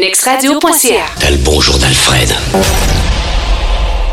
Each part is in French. NexRadio.ca. T'as le bon journal Fred.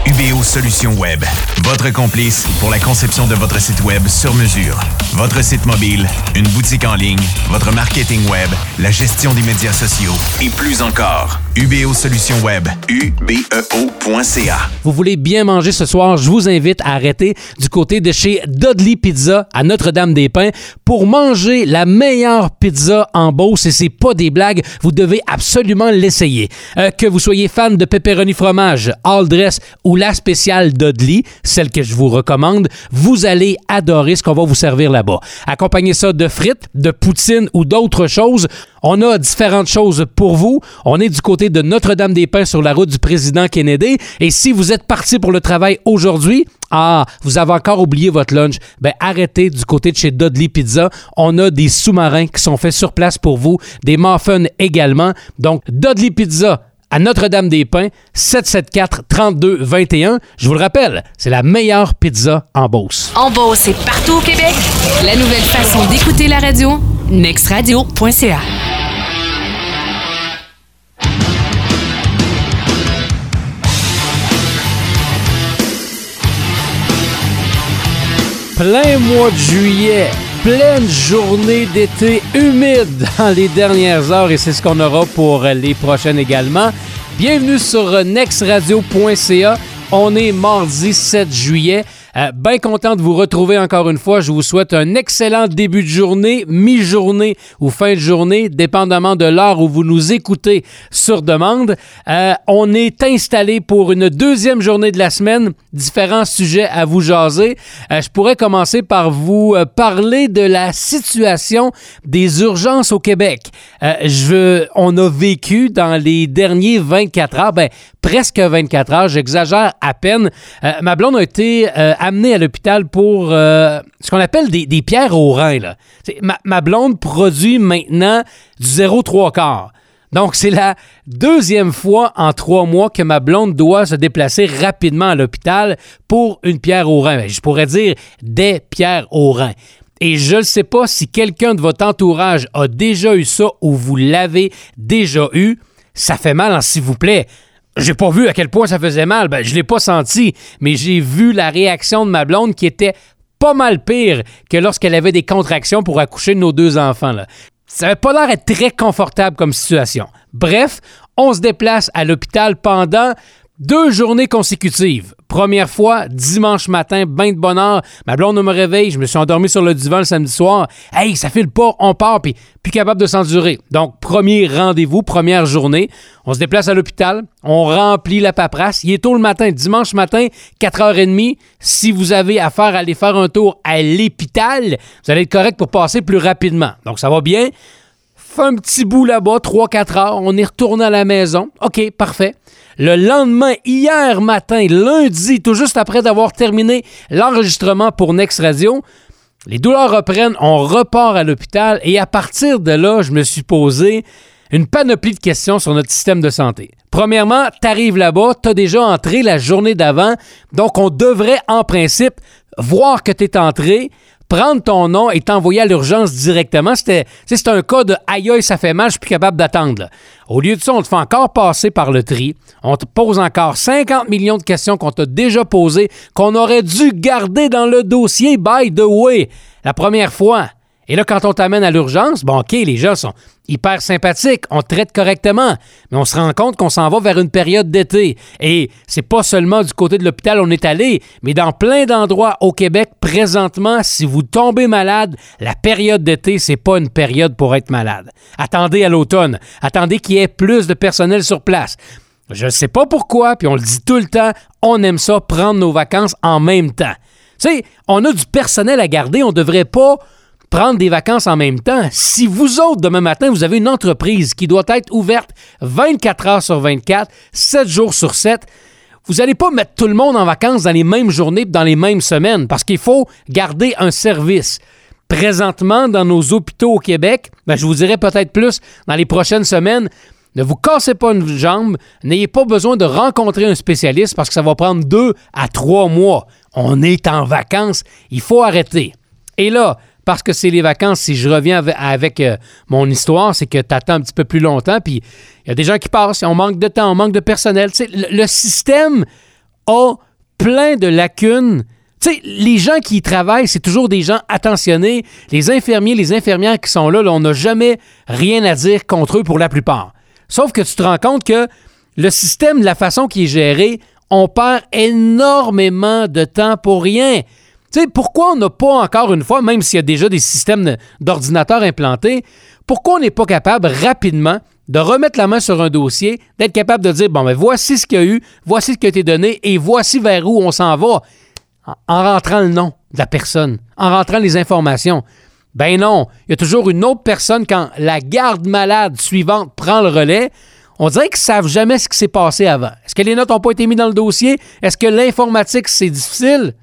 UBO Solutions Web, votre complice pour la conception de votre site web sur mesure. Votre site mobile, une boutique en ligne, votre marketing web, la gestion des médias sociaux et plus encore. UBO Solutions Web, ubeo.ca. Vous voulez bien manger ce soir? Je vous invite à arrêter du côté de chez Dudley Pizza à Notre-Dame-des-Pins pour manger la meilleure pizza en Beauce et c'est pas des blagues, vous devez absolument l'essayer. Que vous soyez fan de pepperoni fromage, all dress ou la spéciale Dudley, celle que je vous recommande, vous allez adorer ce qu'on va vous servir là-bas. Accompagnez ça de frites, de poutine ou d'autres choses. On a différentes choses pour vous. On est du côté de Notre-Dame-des-Pins sur la route du président Kennedy. Et si vous êtes parti pour le travail aujourd'hui, vous avez encore oublié votre lunch, arrêtez du côté de chez Dudley Pizza. On a des sous-marins qui sont faits sur place pour vous, des muffins également. Donc, Dudley Pizza à Notre-Dame-des-Pins, 774-3221. Je vous le rappelle, c'est la meilleure pizza en Beauce. En Beauce, c'est partout au Québec. La nouvelle façon d'écouter la radio, nextradio.ca. Plein mois de juillet. Pleine journée d'été humide dans les dernières heures et c'est ce qu'on aura pour les prochaines également. Bienvenue sur nexradio.ca. On est mardi 7 juillet. Bien content de vous retrouver encore une fois. Je vous souhaite un excellent début de journée, mi-journée ou fin de journée, dépendamment de l'heure où vous nous écoutez sur demande. On est installé pour une deuxième journée de la semaine, différents sujets à vous jaser. Je pourrais commencer par vous parler de la situation des urgences au Québec. On a vécu dans les derniers 24 heures, presque 24 heures, j'exagère à peine. Ma blonde a été amenée à l'hôpital pour ce qu'on appelle des pierres aux reins. Là. Ma blonde produit maintenant du 0,75. Donc, c'est la deuxième fois en 3 mois que ma blonde doit se déplacer rapidement à l'hôpital pour une pierre aux reins. Je pourrais dire des pierres aux reins. Et je ne sais pas si quelqu'un de votre entourage a déjà eu ça ou vous l'avez déjà eu. Ça fait mal, hein, s'il vous plaît. J'ai pas vu à quel point ça faisait mal, je l'ai pas senti, mais j'ai vu la réaction de ma blonde qui était pas mal pire que lorsqu'elle avait des contractions pour accoucher de nos 2 enfants. Là. Ça avait pas l'air d'être très confortable comme situation. Bref, on se déplace à l'hôpital pendant 2 journées consécutives. Première fois, dimanche matin, ben de bonne heure, ma blonde me réveille, je me suis endormi sur le divan le samedi soir. Hey, ça file pas, on part, puis plus capable de s'endurer. Donc, premier rendez-vous, première journée, on se déplace à l'hôpital, on remplit la paperasse. Il est tôt le matin, dimanche matin, 4h30. Si vous avez affaire à aller faire un tour à l'hôpital, vous allez être correct pour passer plus rapidement. Donc, ça va bien. Fait un petit bout là-bas, 3-4 heures, on est retourné à la maison. OK, parfait. Le lendemain, hier matin, lundi, tout juste après d'avoir terminé l'enregistrement pour Next Radio, les douleurs reprennent, on repart à l'hôpital et à partir de là, je me suis posé une panoplie de questions sur notre système de santé. Premièrement, t'arrives là-bas, t'as déjà entré la journée d'avant, donc on devrait en principe voir que t'es entré, prendre ton nom et t'envoyer à l'urgence directement. C'était un cas de « aïe aïe, ça fait mal, je suis plus capable d'attendre ». Là. Au lieu de ça, on te fait encore passer par le tri. On te pose encore 50 millions de questions qu'on t'a déjà posées, qu'on aurait dû garder dans le dossier « by the way » la première fois. Et là, quand on t'amène à l'urgence, OK, les gens sont hyper sympathiques, on te traite correctement, mais on se rend compte qu'on s'en va vers une période d'été. Et c'est pas seulement du côté de l'hôpital on est allé, mais dans plein d'endroits au Québec, présentement, si vous tombez malade, la période d'été, c'est pas une période pour être malade. Attendez à l'automne, attendez qu'il y ait plus de personnel sur place. Je sais pas pourquoi, puis on le dit tout le temps, on aime ça, prendre nos vacances en même temps. Tu sais, on a du personnel à garder, on devrait pas prendre des vacances en même temps. Si vous autres, demain matin, vous avez une entreprise qui doit être ouverte 24 heures sur 24, 7 jours sur 7, vous n'allez pas mettre tout le monde en vacances dans les mêmes journées et dans les mêmes semaines parce qu'il faut garder un service. Présentement, dans nos hôpitaux au Québec, je vous dirais peut-être plus dans les prochaines semaines, ne vous cassez pas une jambe, n'ayez pas besoin de rencontrer un spécialiste parce que ça va prendre 2 à 3 mois. On est en vacances, il faut arrêter. Et là, parce que c'est les vacances. Si je reviens avec mon histoire, c'est que tu attends un petit peu plus longtemps, puis il y a des gens qui passent, on manque de temps, on manque de personnel. T'sais, le système a plein de lacunes. T'sais, les gens qui y travaillent, c'est toujours des gens attentionnés. Les infirmiers, les infirmières qui sont là on n'a jamais rien à dire contre eux pour la plupart. Sauf que tu te rends compte que le système, la façon qu'il est géré, on perd énormément de temps pour rien. Tu sais, pourquoi on n'a pas, encore une fois, même s'il y a déjà des systèmes d'ordinateurs implantés, pourquoi on n'est pas capable rapidement de remettre la main sur un dossier, d'être capable de dire, bon, ben voici ce qu'il y a eu, voici ce qui a été donné et voici vers où on s'en va, en rentrant le nom de la personne, en rentrant les informations. Ben non, il y a toujours une autre personne quand la garde malade suivante prend le relais. On dirait qu'ils ne savent jamais ce qui s'est passé avant. Est-ce que les notes n'ont pas été mises dans le dossier? Est-ce que l'informatique, c'est difficile?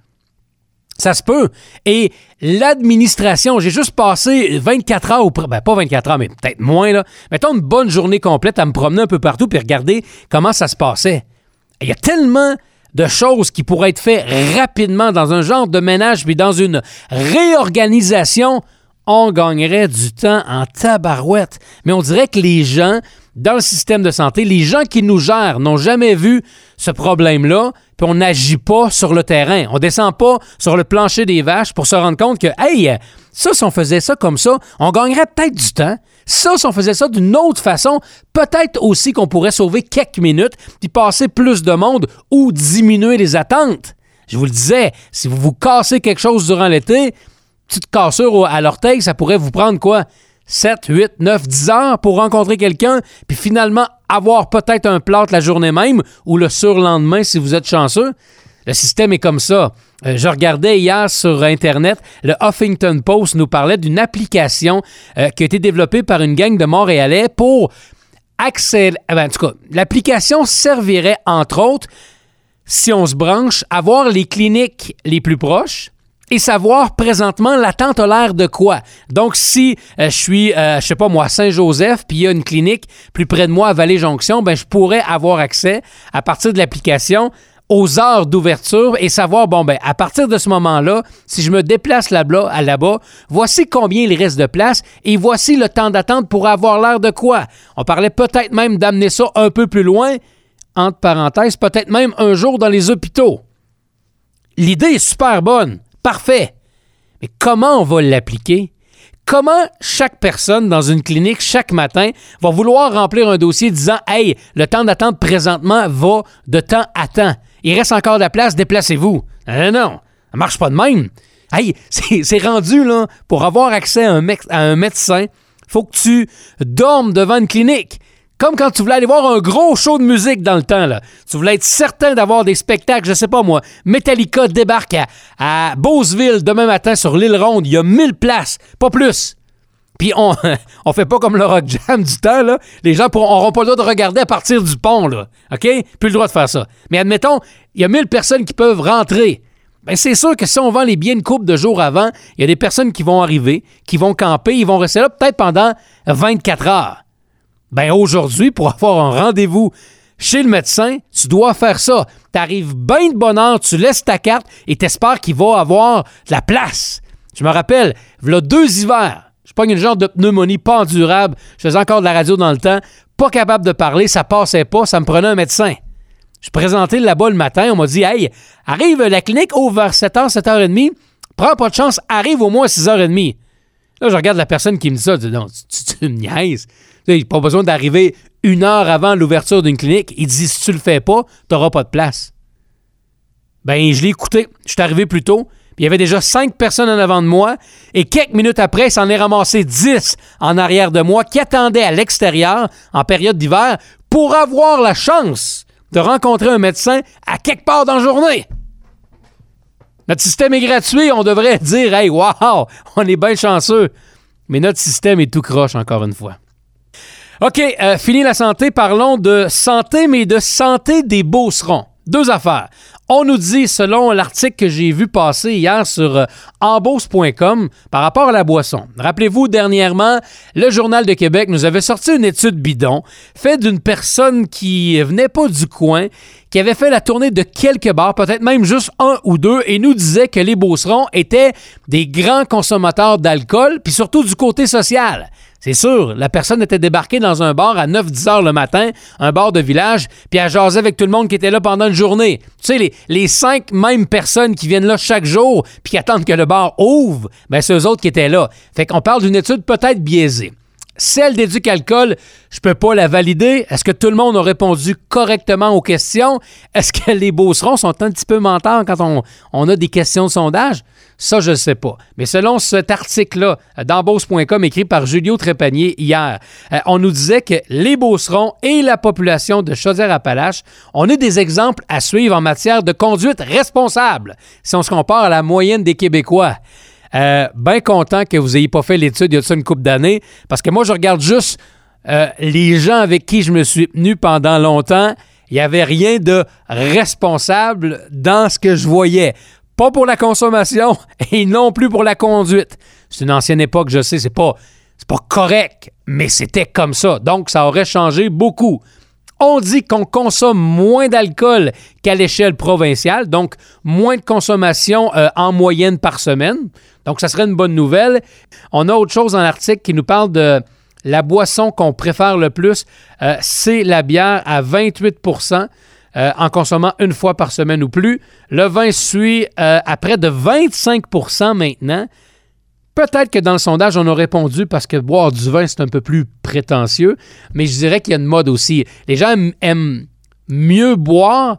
Ça se peut. Et l'administration, j'ai juste passé 24 heures, pas 24 heures, mais peut-être moins, là. Mettons une bonne journée complète à me promener un peu partout puis regarder comment ça se passait. Il y a tellement de choses qui pourraient être faites rapidement dans un genre de ménage puis dans une réorganisation. On gagnerait du temps en tabarouette. Mais on dirait que les gens dans le système de santé, les gens qui nous gèrent n'ont jamais vu ce problème-là, puis on n'agit pas sur le terrain. On ne descend pas sur le plancher des vaches pour se rendre compte que, hey, ça, si on faisait ça comme ça, on gagnerait peut-être du temps. Ça, si on faisait ça d'une autre façon, peut-être aussi qu'on pourrait sauver quelques minutes puis passer plus de monde ou diminuer les attentes. Je vous le disais, si vous vous cassez quelque chose durant l'été, petite cassure à l'orteil, ça pourrait vous prendre quoi? 7, 8, 9, 10 heures pour rencontrer quelqu'un, puis finalement avoir peut-être un plâtre la journée même ou le surlendemain si vous êtes chanceux. Le système est comme ça. Je regardais hier sur Internet, le Huffington Post nous parlait d'une application qui a été développée par une gang de Montréalais pour accélérer. En tout cas, l'application servirait entre autres, si on se branche, à voir les cliniques les plus proches, et savoir présentement l'attente a l'air de quoi. Donc, si je suis, je sais pas moi, Saint-Joseph, puis il y a une clinique plus près de moi à Vallée-Jonction, ben je pourrais avoir accès, à partir de l'application, aux heures d'ouverture et savoir, bon, ben à partir de ce moment-là, si je me déplace là-bas, voici combien il reste de place et voici le temps d'attente pour avoir l'air de quoi. On parlait peut-être même d'amener ça un peu plus loin, entre parenthèses, peut-être même un jour dans les hôpitaux. L'idée est super bonne. Parfait. Mais comment on va l'appliquer? Comment chaque personne dans une clinique chaque matin va vouloir remplir un dossier disant « Hey, le temps d'attente présentement va de temps à temps. Il reste encore de la place, déplacez-vous. » Non, ça marche pas de même. Hey, c'est rendu, là, pour avoir accès à un médecin, faut que tu dormes devant une clinique. Comme quand tu voulais aller voir un gros show de musique dans le temps, là. Tu voulais être certain d'avoir des spectacles, je sais pas moi. Metallica débarque à Beauceville demain matin sur l'île Ronde. Il y a 1000 places, pas plus. Puis on fait pas comme le rock jam du temps, là. Les gens n'auront pas le droit de regarder à partir du pont, là. OK? Plus le droit de faire ça. Mais admettons, il y a 1000 personnes qui peuvent rentrer. Bien, c'est sûr que si on vend les billets une couple de jours avant, il y a des personnes qui vont arriver, qui vont camper, ils vont rester là peut-être pendant 24 heures. Ben aujourd'hui, pour avoir un rendez-vous chez le médecin, tu dois faire ça. Tu arrives bien de bonne heure, tu laisses ta carte et t'espères qu'il va avoir de la place. Je me rappelle, il y a 2 hivers, je pogne une genre de pneumonie pas endurable, je faisais encore de la radio dans le temps, pas capable de parler, ça passait pas, ça me prenait un médecin. Je présentais là-bas le matin, on m'a dit « Hey, arrive à la clinique, ouvre vers 7h, 7h30, prends pas de chance, arrive au moins à 6h30. » Là, je regarde la personne qui me dit ça, je dis « Non, tu me niaises. » Il n'a pas besoin d'arriver 1 heure avant l'ouverture d'une clinique. Il dit, si tu le fais pas, tu n'auras pas de place. Ben, je l'ai écouté. Je suis arrivé plus tôt. Puis il y avait déjà 5 personnes en avant de moi. Et quelques minutes après, il s'en est ramassé 10 en arrière de moi qui attendaient à l'extérieur en période d'hiver pour avoir la chance de rencontrer un médecin à quelque part dans la journée. Notre système est gratuit. On devrait dire, hey, wow, on est bien chanceux. Mais notre système est tout croche, encore une fois. OK, fini la santé, parlons de santé, mais de santé des Beaucerons. 2 affaires. On nous dit, selon l'article que j'ai vu passer hier sur enbeauce.com, par rapport à la boisson. Rappelez-vous, dernièrement, le Journal de Québec nous avait sorti une étude bidon faite d'une personne qui venait pas du coin, qui avait fait la tournée de quelques bars, peut-être même juste un ou deux, et nous disait que les Beaucerons étaient des grands consommateurs d'alcool, puis surtout du côté social. C'est sûr, la personne était débarquée dans un bar à 9-10 heures le matin, un bar de village, puis elle jasait avec tout le monde qui était là pendant une journée. Tu sais, les cinq mêmes personnes qui viennent là chaque jour puis qui attendent que le bar ouvre, bien, c'est eux autres qui étaient là. Fait qu'on parle d'une étude peut-être biaisée. Celle d'éduc-alcool, je peux pas la valider. Est-ce que tout le monde a répondu correctement aux questions? Est-ce que les Beaucerons sont un petit peu menteurs quand on a des questions de sondage? Ça, je ne sais pas. Mais selon cet article-là, d'enbeauce.com, écrit par Julio Trépanier hier, on nous disait que les Beaucerons et la population de Chaudière-Appalaches, on est des exemples à suivre en matière de conduite responsable, si on se compare à la moyenne des Québécois. Bien content que vous n'ayez pas fait l'étude il y a une couple d'années, parce que moi, je regarde juste les gens avec qui je me suis tenu pendant longtemps. Il n'y avait rien de responsable dans ce que je voyais. Pas pour la consommation et non plus pour la conduite. C'est une ancienne époque, je sais, c'est pas correct, mais c'était comme ça. Donc, ça aurait changé beaucoup. On dit qu'on consomme moins d'alcool qu'à l'échelle provinciale, donc moins de consommation en moyenne par semaine. Donc, ça serait une bonne nouvelle. On a autre chose dans l'article qui nous parle de la boisson qu'on préfère le plus. C'est la bière à 28%. En consommant une fois par semaine ou plus. Le vin suit à près de 25% maintenant. Peut-être que dans le sondage, on a répondu parce que boire du vin, c'est un peu plus prétentieux, mais je dirais qu'il y a une mode aussi. Les gens aiment mieux boire.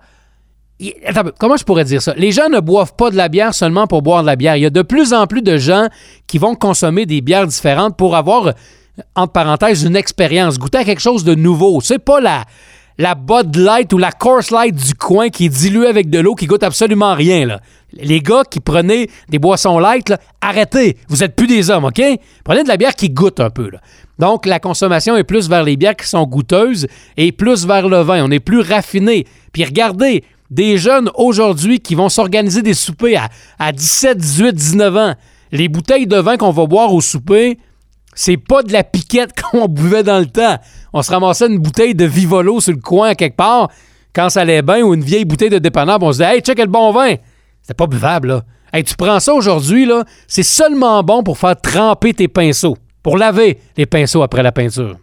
Attends, comment je pourrais dire ça? Les gens ne boivent pas de la bière seulement pour boire de la bière. Il y a de plus en plus de gens qui vont consommer des bières différentes pour avoir, entre parenthèses, une expérience, goûter à quelque chose de nouveau. C'est pas la Bud Light ou la Coors Light du coin qui est diluée avec de l'eau qui goûte absolument rien. Là. Les gars qui prenaient des boissons light, là, arrêtez, vous n'êtes plus des hommes, OK? Prenez de la bière qui goûte un peu. Là. Donc, la consommation est plus vers les bières qui sont goûteuses et plus vers le vin. On est plus raffiné. Puis regardez, des jeunes aujourd'hui qui vont s'organiser des soupers à 17, 18, 19 ans. Les bouteilles de vin qu'on va boire au souper, c'est pas de la piquette qu'on buvait dans le temps. On se ramassait une bouteille de Vivolo sur le coin quelque part, quand ça allait bien, ou une vieille bouteille de dépanneur, on se disait « Hey, check le bon vin! » C'était pas buvable, là. Hey, tu prends ça aujourd'hui, là, c'est seulement bon pour faire tremper tes pinceaux, pour laver les pinceaux après la peinture.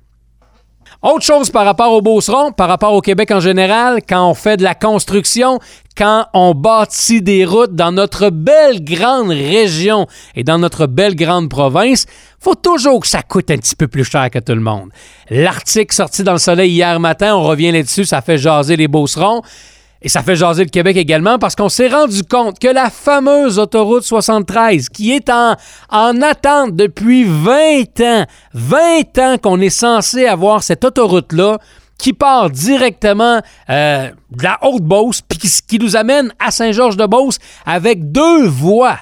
Autre chose par rapport aux Beaucerons, par rapport au Québec en général, quand on fait de la construction, quand on bâtit des routes dans notre belle grande région et dans notre belle grande province, faut toujours que ça coûte un petit peu plus cher que tout le monde. L'article sorti dans Le Soleil hier matin, on revient là-dessus, ça fait jaser les Beaucerons et ça fait jaser le Québec également parce qu'on s'est rendu compte que la fameuse autoroute 73 qui est en attente depuis 20 ans qu'on est censé avoir cette autoroute-là, qui part directement de la Haute-Beauce puis qui nous amène à Saint-Georges-de-Beauce avec deux voies.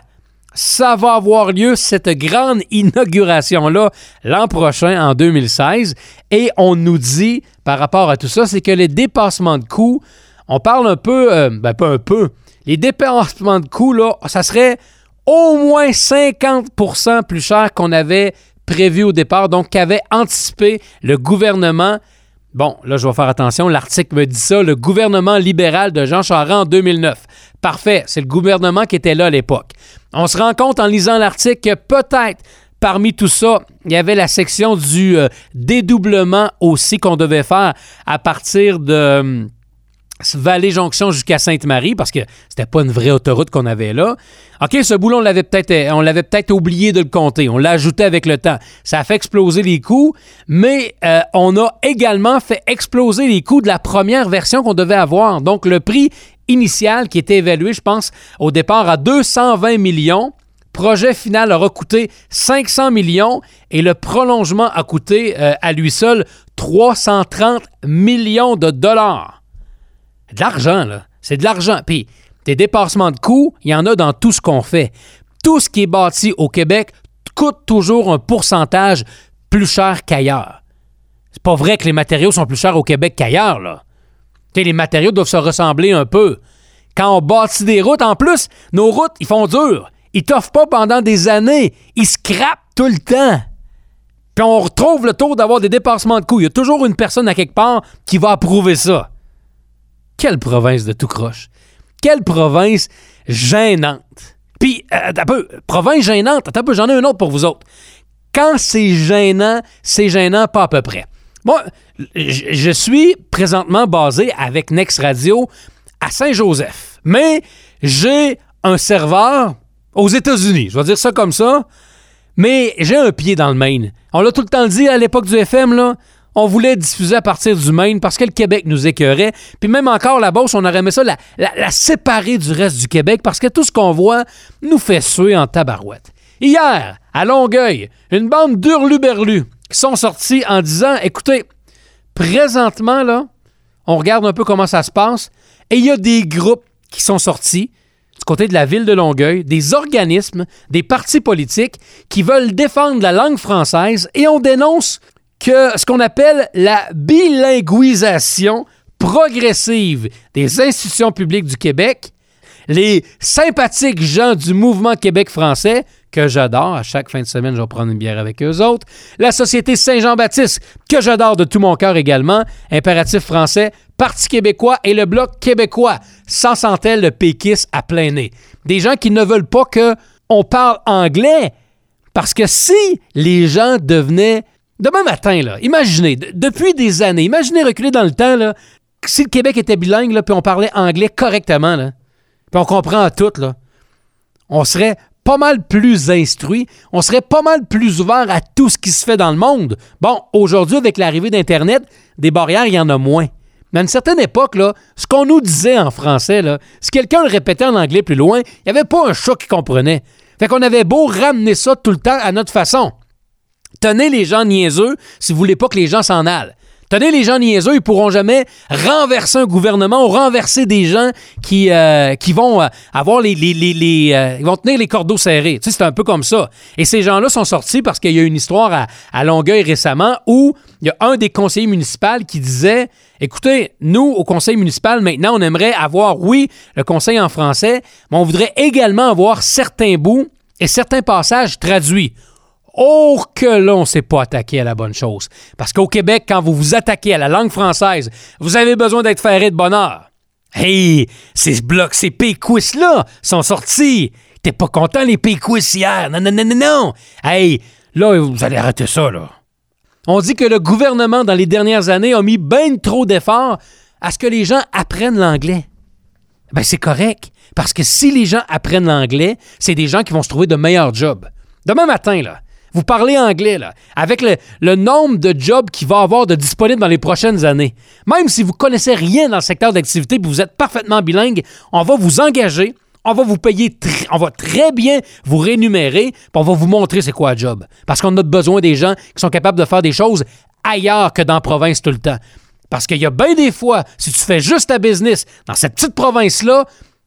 Ça va avoir lieu, cette grande inauguration-là, l'an prochain, en 2016. Et on nous dit, par rapport à tout ça, c'est que les dépassements de coûts, on parle un peu, les dépassements de coûts, là, ça serait au moins 50% plus cher qu'on avait prévu au départ, donc qu'avait anticipé le gouvernement. Bon, là, je vais faire attention, l'article me dit ça, le gouvernement libéral de Jean Charest en 2009. Parfait, c'est le gouvernement qui était là à l'époque. On se rend compte en lisant l'article que peut-être, parmi tout ça, il y avait la section du dédoublement aussi qu'on devait faire à partir de Vallée-Jonction jusqu'à Sainte-Marie, parce que c'était pas une vraie autoroute qu'on avait là. OK, ce bout-là, on l'avait peut-être oublié de le compter. On l'a ajouté avec le temps. Ça a fait exploser les coûts, mais on a également fait exploser les coûts de la première version qu'on devait avoir. Donc, le prix initial qui était évalué, je pense, au départ à 220 millions. Projet final aura coûté 500 millions et le prolongement a coûté à lui seul 330 millions de dollars. De l'argent, là. C'est de l'argent. Puis, des dépassements de coûts, il y en a dans tout ce qu'on fait. Tout ce qui est bâti au Québec coûte toujours un pourcentage plus cher qu'ailleurs. C'est pas vrai que les matériaux sont plus chers au Québec qu'ailleurs, là. T'sais, les matériaux doivent se ressembler un peu. Quand on bâtit des routes, en plus, nos routes, ils font dur. Ils toffent pas pendant des années. Ils scrapent tout le temps. Puis on retrouve le tour d'avoir des dépassements de coûts. Il y a toujours une personne à quelque part qui va approuver ça. Quelle province de tout croche. Quelle province gênante. Puis, province gênante, attends un peu, j'en ai un autre pour vous autres. Quand c'est gênant pas à peu près. Moi, je suis présentement basé avec Next Radio à Saint-Joseph, mais j'ai un serveur aux États-Unis, je vais dire ça comme ça, mais j'ai un pied dans le Maine. On l'a tout le temps dit à l'époque du FM, là, on voulait diffuser à partir du Maine parce que le Québec nous écœurait, puis même encore la Beauce, on aurait aimé ça la séparer du reste du Québec parce que tout ce qu'on voit nous fait suer en tabarouette. Hier, à Longueuil, une bande d'hurluberlus qui sont sortis en disant, écoutez, présentement, là, on regarde un peu comment ça se passe, et il y a des groupes qui sont sortis du côté de la ville de Longueuil, des organismes, des partis politiques qui veulent défendre la langue française et on dénonce que ce qu'on appelle la bilinguisation progressive des institutions publiques du Québec, les sympathiques gens du mouvement Québec français, que j'adore. À chaque fin de semaine, je vais prendre une bière avec eux autres. La Société Saint-Jean-Baptiste, que j'adore de tout mon cœur également. Impératif français, Parti québécois et le Bloc québécois. S'en sentait le péquiste à plein nez. Des gens qui ne veulent pas qu'on parle anglais. Parce que si les gens devenaient... Demain matin, là, imaginez, depuis des années, imaginez reculer dans le temps, là, si le Québec était bilingue, là, puis on parlait anglais correctement, là, puis on comprend tout, là, on serait... pas mal plus instruit, on serait pas mal plus ouvert à tout ce qui se fait dans le monde. Bon, aujourd'hui, avec l'arrivée d'Internet, des barrières, il y en a moins. Mais à une certaine époque, là, ce qu'on nous disait en français, là, si quelqu'un le répétait en anglais plus loin, il n'y avait pas un chat qui comprenait. Fait qu'on avait beau ramener ça tout le temps à notre façon. Tenez les gens niaiseux si vous voulez pas que les gens s'en aillent. Tenez les gens niaiseux, ils ne pourront jamais renverser un gouvernement ou renverser des gens qui vont avoir ils vont tenir les cordeaux serrés. Tu sais, c'est un peu comme ça. Et ces gens-là sont sortis parce qu'il y a une histoire à Longueuil récemment où il y a un des conseillers municipaux qui disait « Écoutez, nous, au conseil municipal, maintenant, on aimerait avoir, oui, le conseil en français, mais on voudrait également avoir certains bouts et certains passages traduits. » Oh que l'on ne s'est pas attaqué à la bonne chose. Parce qu'au Québec, quand vous vous attaquez à la langue française, vous avez besoin d'être ferré de bonheur. Hey, ces blocs, ces péquistes-là sont sortis. T'es pas content, les péquistes hier. Non, non, non, non, non. Hey, là, vous allez arrêter ça, là. On dit que le gouvernement, dans les dernières années, a mis bien trop d'efforts à ce que les gens apprennent l'anglais. Ben, c'est correct. Parce que si les gens apprennent l'anglais, c'est des gens qui vont se trouver de meilleurs jobs. Demain matin, là, vous parlez anglais, là, avec le nombre de jobs qu'il va y avoir de disponibles dans les prochaines années. Même si vous ne connaissez rien dans le secteur d'activité et vous êtes parfaitement bilingue, on va vous engager, on va vous payer, on va très bien vous rémunérer, puis on va vous montrer c'est quoi un job. Parce qu'on a besoin des gens qui sont capables de faire des choses ailleurs que dans la province tout le temps. Parce qu'il y a bien des fois, si tu fais juste ta business dans cette petite province-là,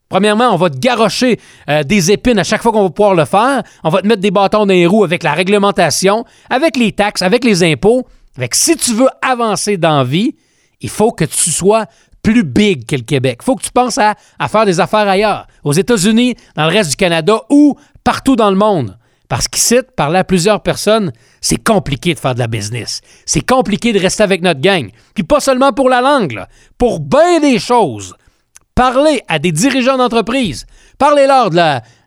premièrement, on va te garrocher des épines à chaque fois qu'on va pouvoir le faire. On va te mettre des bâtons dans les roues avec la réglementation, avec les taxes, avec les impôts. Avec, si tu veux avancer dans la vie, il faut que tu sois plus big que le Québec. Il faut que tu penses à faire des affaires ailleurs, aux États-Unis, dans le reste du Canada ou partout dans le monde. Parce qu'ici, parler à plusieurs personnes, c'est compliqué de faire de la business. C'est compliqué de rester avec notre gang. Puis pas seulement pour la langue, là, pour bien des choses. Parlez à des dirigeants d'entreprise. Parlez-leur de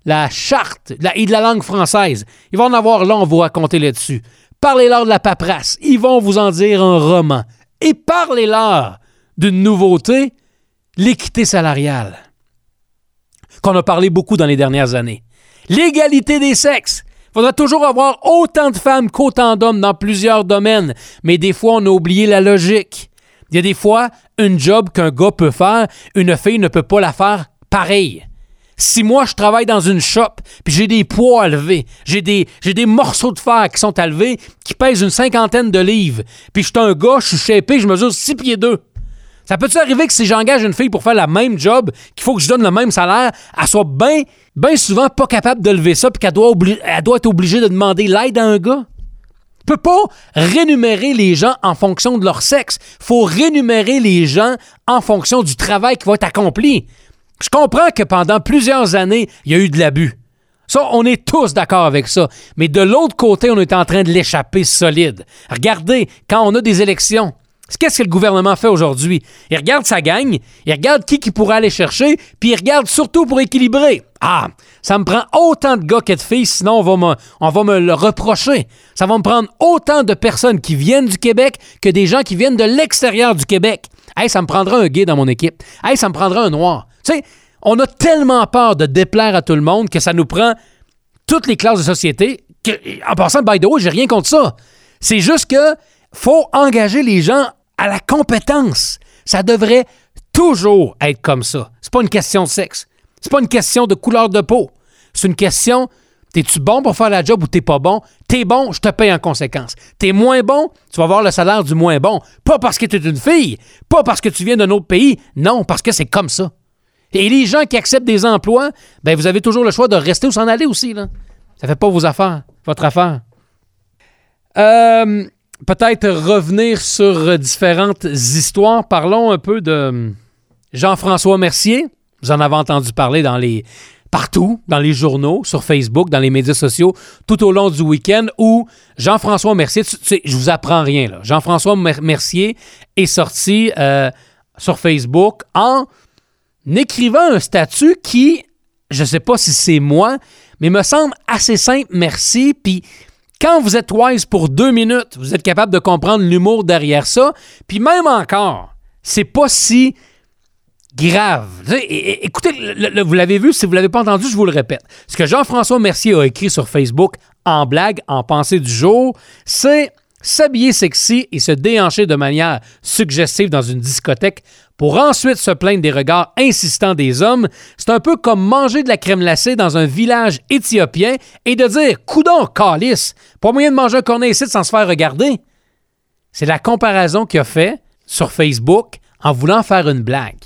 la charte et de la langue française. Ils vont en avoir long, vous raconter là-dessus. Parlez-leur de la paperasse. Ils vont vous en dire un roman. Et parlez-leur d'une nouveauté, l'équité salariale, qu'on a parlé beaucoup dans les dernières années. L'égalité des sexes. Il faudra toujours avoir autant de femmes qu'autant d'hommes dans plusieurs domaines. Mais des fois, on a oublié la logique. Il y a des fois, une job qu'un gars peut faire, une fille ne peut pas la faire pareil. Si moi, je travaille dans une shop, puis j'ai des poids à lever, j'ai des morceaux de fer qui sont à lever, qui pèsent une 50aine de livres, puis je suis un gars, je suis shapé, je mesure 6'2". Ça peut-tu arriver que si j'engage une fille pour faire la même job, qu'il faut que je donne le même salaire, elle soit bien souvent pas capable de lever ça, puis qu'elle doit être obligée de demander l'aide à un gars? On ne peut pas rémunérer les gens en fonction de leur sexe. Il faut rémunérer les gens en fonction du travail qui va être accompli. Je comprends que pendant plusieurs années, il y a eu de l'abus. Ça, on est tous d'accord avec ça. Mais de l'autre côté, on est en train de l'échapper solide. Regardez, quand on a des élections, qu'est-ce que le gouvernement fait aujourd'hui? Il regarde sa gang, il regarde qui pourrait aller chercher, puis il regarde surtout pour équilibrer. Ah, ça me prend autant de gars que de filles, sinon on va me le reprocher. Ça va me prendre autant de personnes qui viennent du Québec que des gens qui viennent de l'extérieur du Québec. Hey, ça me prendra un gay dans mon équipe. Hey, ça me prendra un noir. Tu sais, on a tellement peur de déplaire à tout le monde que ça nous prend toutes les classes de société. Que, en passant, by the way, j'ai rien contre ça. C'est juste que faut engager les gens à la compétence. Ça devrait toujours être comme ça. C'est pas une question de sexe. C'est pas une question de couleur de peau. C'est une question, t'es-tu bon pour faire la job ou t'es pas bon? T'es bon, je te paye en conséquence. T'es moins bon, tu vas avoir le salaire du moins bon. Pas parce que t'es une fille, pas parce que tu viens d'un autre pays. Non, parce que c'est comme ça. Et les gens qui acceptent des emplois, ben vous avez toujours le choix de rester ou s'en aller aussi, là. Ça fait pas vos affaires, votre affaire. Peut-être revenir sur différentes histoires. Parlons un peu de Jean-François Mercier. Vous en avez entendu parler partout, dans les journaux, sur Facebook, dans les médias sociaux, tout au long du week-end, où Jean-François Mercier, je vous apprends rien, là. Jean-François Mercier est sorti sur Facebook en écrivant un statut qui, je ne sais pas si c'est moi, mais me semble assez simple, merci, puis... Quand vous êtes wise pour 2 minutes, vous êtes capable de comprendre l'humour derrière ça. Puis même encore, c'est pas si grave. Écoutez, vous l'avez vu, si vous l'avez pas entendu, je vous le répète. Ce que Jean-François Mercier a écrit sur Facebook en blague, en pensée du jour, c'est s'habiller sexy et se déhancher de manière suggestive dans une discothèque pour ensuite se plaindre des regards insistants des hommes. C'est un peu comme manger de la crème glacée dans un village éthiopien et de dire « Coudon, calice, pas moyen de manger un cornet ici sans se faire regarder. » C'est la comparaison qu'il a fait sur Facebook en voulant faire une blague.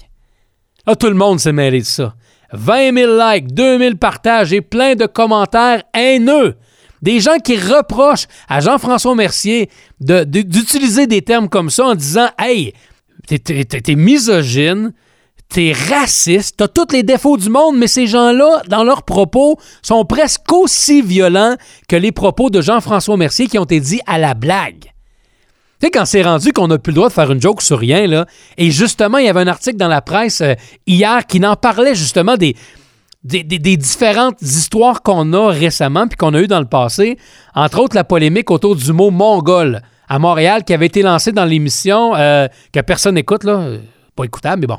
Là, tout le monde s'est mêlé de ça. 20 000 likes, 2 000 partages et plein de commentaires haineux. Des gens qui reprochent à Jean-François Mercier d'utiliser des termes comme ça en disant « Hey, t'es misogyne, t'es raciste, t'as tous les défauts du monde, mais ces gens-là, dans leurs propos, sont presque aussi violents que les propos de Jean-François Mercier qui ont été dits à la blague. » Tu sais, quand c'est rendu qu'on n'a plus le droit de faire une joke sur rien, là, et justement, il y avait un article dans la presse hier qui en parlait justement des différentes histoires qu'on a récemment puis qu'on a eues dans le passé, entre autres la polémique autour du mot « mongol ». À Montréal, qui avait été lancé dans l'émission que personne n'écoute, là, pas écoutable, mais bon.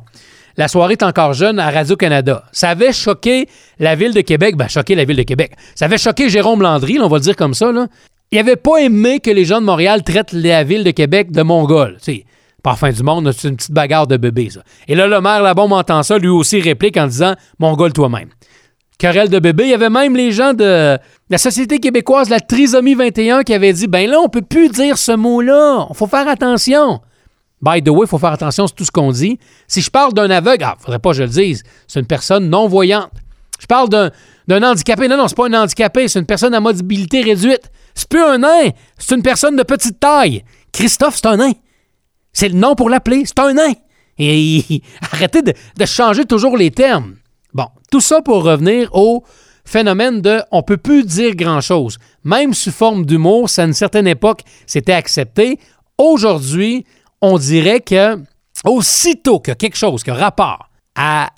La soirée est encore jeune à Radio-Canada. Ça avait choqué la ville de Québec. Ben, choqué la ville de Québec. Ça avait choqué Jérôme Landry, là, on va le dire comme ça, là. Il n'avait pas aimé que les gens de Montréal traitent la ville de Québec de Mongols. C'est pas la fin du monde, c'est une petite bagarre de bébés, ça. Et là, le maire Labombe entend ça, lui aussi réplique en disant « Mongol toi-même ». Querelle de bébé. Il y avait même les gens de la Société québécoise de la Trisomie 21 qui avaient dit « Ben là, on peut plus dire ce mot-là. Il faut faire attention. » By the way, il faut faire attention sur tout ce qu'on dit. Si je parle d'un aveugle, faudrait pas que je le dise, c'est une personne non-voyante. Je parle d'un handicapé. Non, c'est pas un handicapé, c'est une personne à mobilité réduite. C'est plus un nain, c'est une personne de petite taille. Christophe, c'est un nain. C'est le nom pour l'appeler, c'est un nain. Et arrêtez de changer toujours les termes. Bon, tout ça pour revenir au phénomène de « on peut plus dire grand-chose ». Même sous forme d'humour, à une certaine époque, c'était accepté. Aujourd'hui, on dirait que aussitôt que quelque chose qui a rapport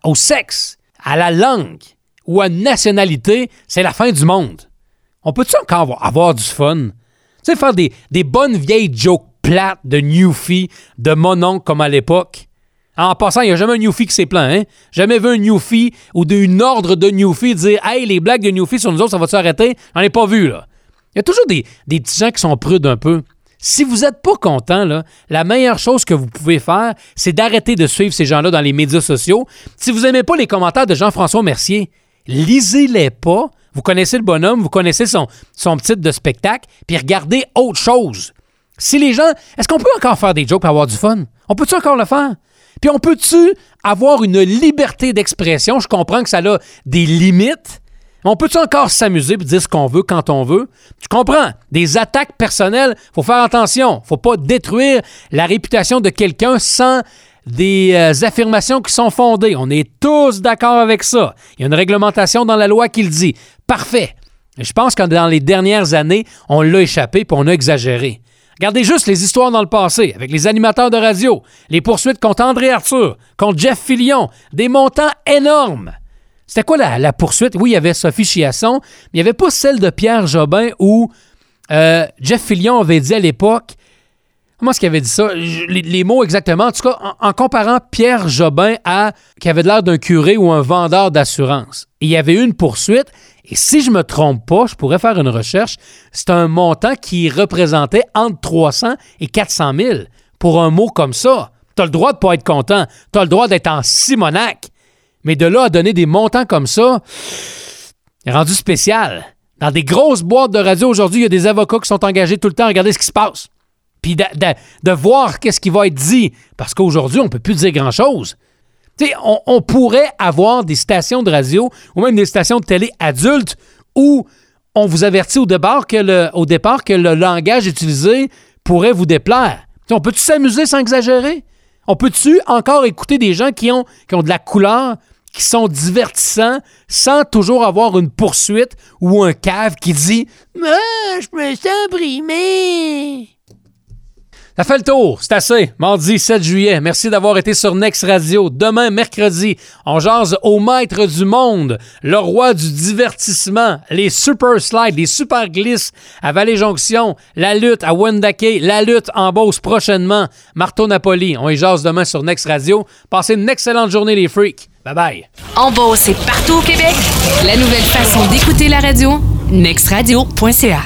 au sexe, à la langue ou à une nationalité, c'est la fin du monde. On peut-tu encore avoir du fun? Tu sais, faire des bonnes vieilles jokes plates de newfie, de mononcle comme à l'époque. En passant, il n'y a jamais un newfie qui s'est plaint, hein? Jamais vu un newfie ou une ordre de newfie dire « Hey, les blagues de newfie sur nous autres, ça va-tu arrêter? » J'en ai pas vu, là. Il y a toujours des petits gens qui sont prudes un peu. Si vous n'êtes pas content, là, la meilleure chose que vous pouvez faire, c'est d'arrêter de suivre ces gens-là dans les médias sociaux. Si vous n'aimez pas les commentaires de Jean-François Mercier, lisez-les pas. Vous connaissez le bonhomme, vous connaissez son petit de spectacle, puis regardez autre chose. Si les gens... Est-ce qu'on peut encore faire des jokes pour avoir du fun? On peut-tu encore le faire? Puis on peut-tu avoir une liberté d'expression? Je comprends que ça a des limites. On peut-tu encore s'amuser et dire ce qu'on veut quand on veut? Tu comprends? Des attaques personnelles, il faut faire attention. Il ne faut pas détruire la réputation de quelqu'un sans des affirmations qui sont fondées. On est tous d'accord avec ça. Il y a une réglementation dans la loi qui le dit. Parfait. Je pense que dans les dernières années, on l'a échappé puis on a exagéré. Regardez juste les histoires dans le passé, avec les animateurs de radio, les poursuites contre André Arthur, contre Jeff Fillion, des montants énormes. C'était quoi la poursuite? Oui, il y avait Sophie Chiasson, mais il n'y avait pas celle de Pierre Jobin où Jeff Fillion avait dit à l'époque... Comment est-ce qu'il avait dit ça? Les mots exactement. En tout cas, en comparant Pierre Jobin à... qui avait l'air d'un curé ou un vendeur d'assurance. Et il y avait eu une poursuite... Et si je ne me trompe pas, je pourrais faire une recherche, c'est un montant qui représentait entre 300 et 400 000 pour un mot comme ça. Tu as le droit de ne pas être content. Tu as le droit d'être en simonac. Mais de là à donner des montants comme ça, c'est rendu spécial. Dans des grosses boîtes de radio aujourd'hui, il y a des avocats qui sont engagés tout le temps à regarder ce qui se passe. Puis de voir qu'est-ce qui va être dit. Parce qu'aujourd'hui, on ne peut plus dire grand-chose. On pourrait avoir des stations de radio ou même des stations de télé adultes où on vous avertit au départ que le langage utilisé pourrait vous déplaire. T'sais, on peut-tu s'amuser sans exagérer? On peut-tu encore écouter des gens qui ont de la couleur, qui sont divertissants, sans toujours avoir une poursuite ou un cave qui dit « Ah, je me sens brimé! » Ça fait le tour, c'est assez. Mardi 7 juillet, merci d'avoir été sur Next Radio. Demain, mercredi, on jase au maître du monde, le roi du divertissement, les super slides, les super glisses à Vallée-Jonction, la lutte à Wendake, la lutte en Beauce prochainement, Marteau Napoli. On y jase demain sur Next Radio. Passez une excellente journée, les freaks. Bye-bye. En Beauce et partout au Québec, la nouvelle façon d'écouter la radio, nexradio.ca.